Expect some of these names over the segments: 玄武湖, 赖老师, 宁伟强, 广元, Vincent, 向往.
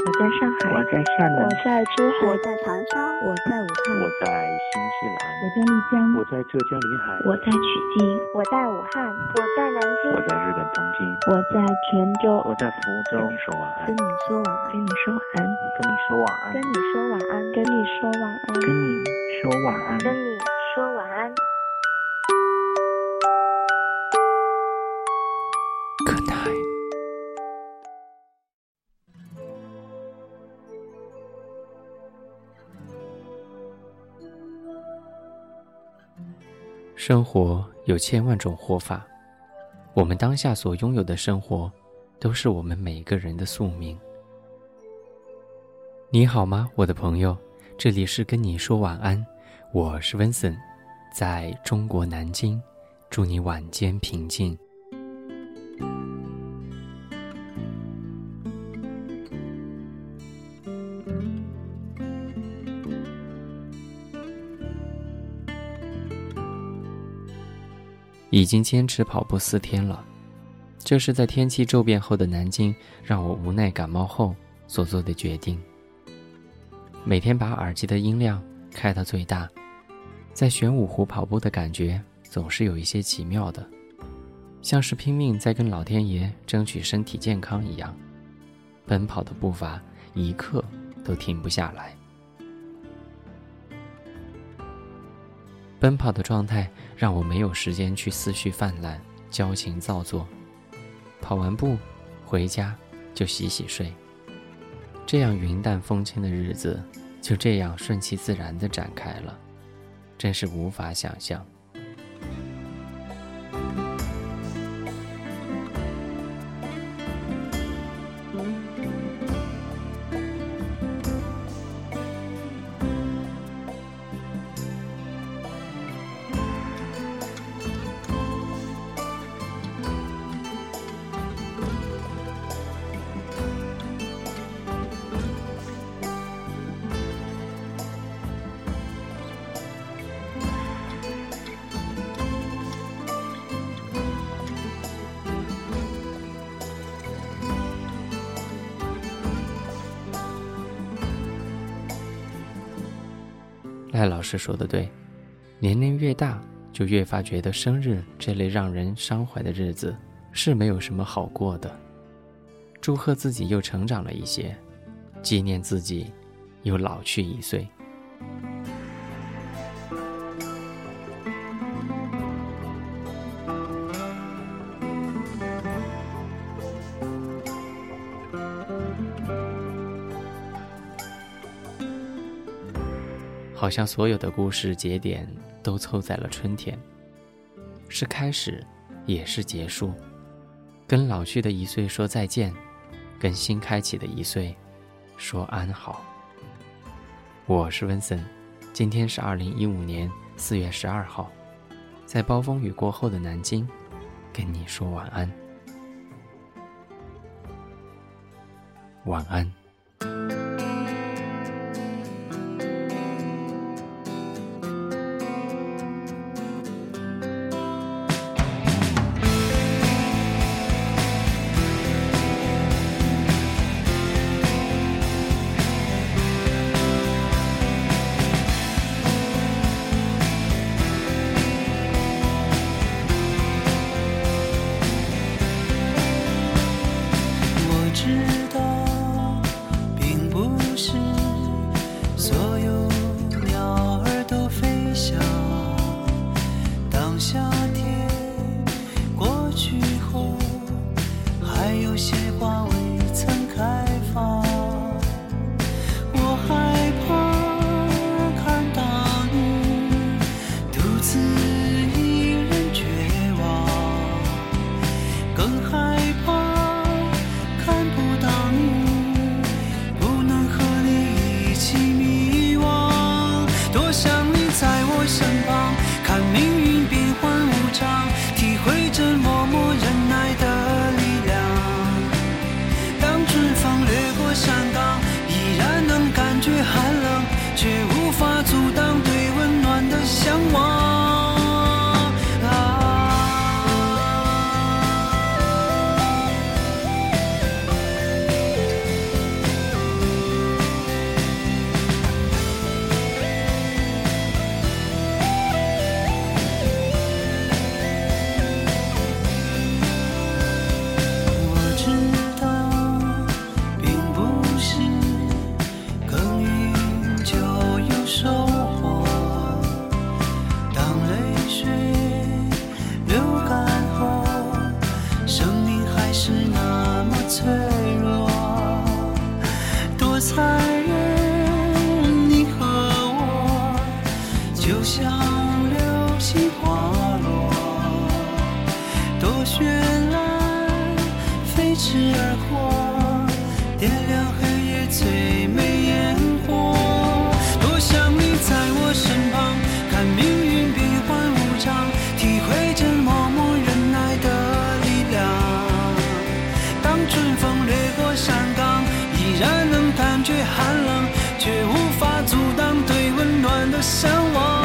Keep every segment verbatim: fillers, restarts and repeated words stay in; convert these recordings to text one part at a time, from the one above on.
我在上海，我在厦门，我在珠海，我在长沙，我在武汉，我在新西兰，我在丽江，我在浙江临海，我在曲靖，我在武汉，我在南京，我在日本东京，我在泉州，我在福州。跟你说晚安，跟你说晚安，跟你说晚安，跟你说晚安，跟你说晚安，跟你说晚安，跟你说晚安，跟你说晚安。Good night。生活有千万种活法，我们当下所拥有的生活都是我们每一个人的宿命。你好吗，我的朋友，这里是跟你说晚安，我是 Vincent， 在中国南京，祝你晚间平静。已经坚持跑步四天了，这是在天气骤变后的南京让我无奈感冒后所做的决定。每天把耳机的音量开到最大，在玄武湖跑步的感觉总是有一些奇妙的，像是拼命在跟老天爷争取身体健康一样，奔跑的步伐一刻都停不下来。奔跑的状态让我没有时间去思绪泛滥、矫情造作。跑完步回家就洗洗睡，这样云淡风轻的日子就这样顺其自然地展开了，真是无法想象。赖老师说的对，年龄越大就越发觉得生日这类让人伤怀的日子是没有什么好过的。祝贺自己又成长了一些，纪念自己又老去一岁。好像所有的故事节点都凑在了春天，是开始也是结束，跟老去的一岁说再见，跟新开启的一岁说安好。我是温森，今天是二零一五年四月十二号，在暴风雨过后的南京跟你说晚安。晚安。知道亮黑夜最美烟火，多想你在我身旁，看命运变幻无常，体会着默默忍耐的力量。当春风掠过山岗，依然能感觉寒冷，却无法阻挡对温暖的向往。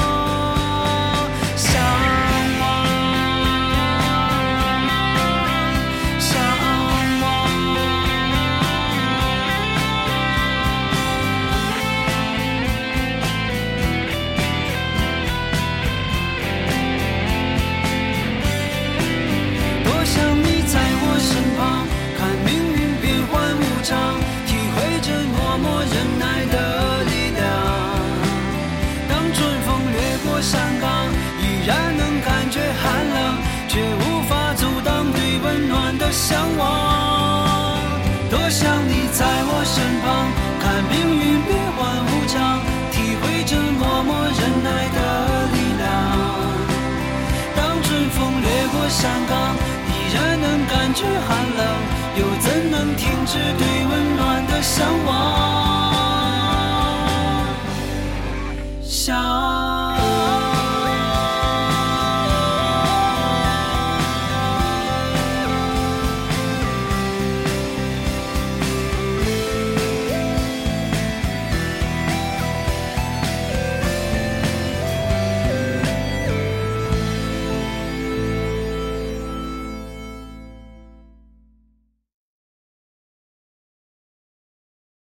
向往，多想你在我身旁，看命运变幻无常，体会着默默忍耐的力量。当春风掠过山岗，依然能感觉寒冷，又怎能停止对温暖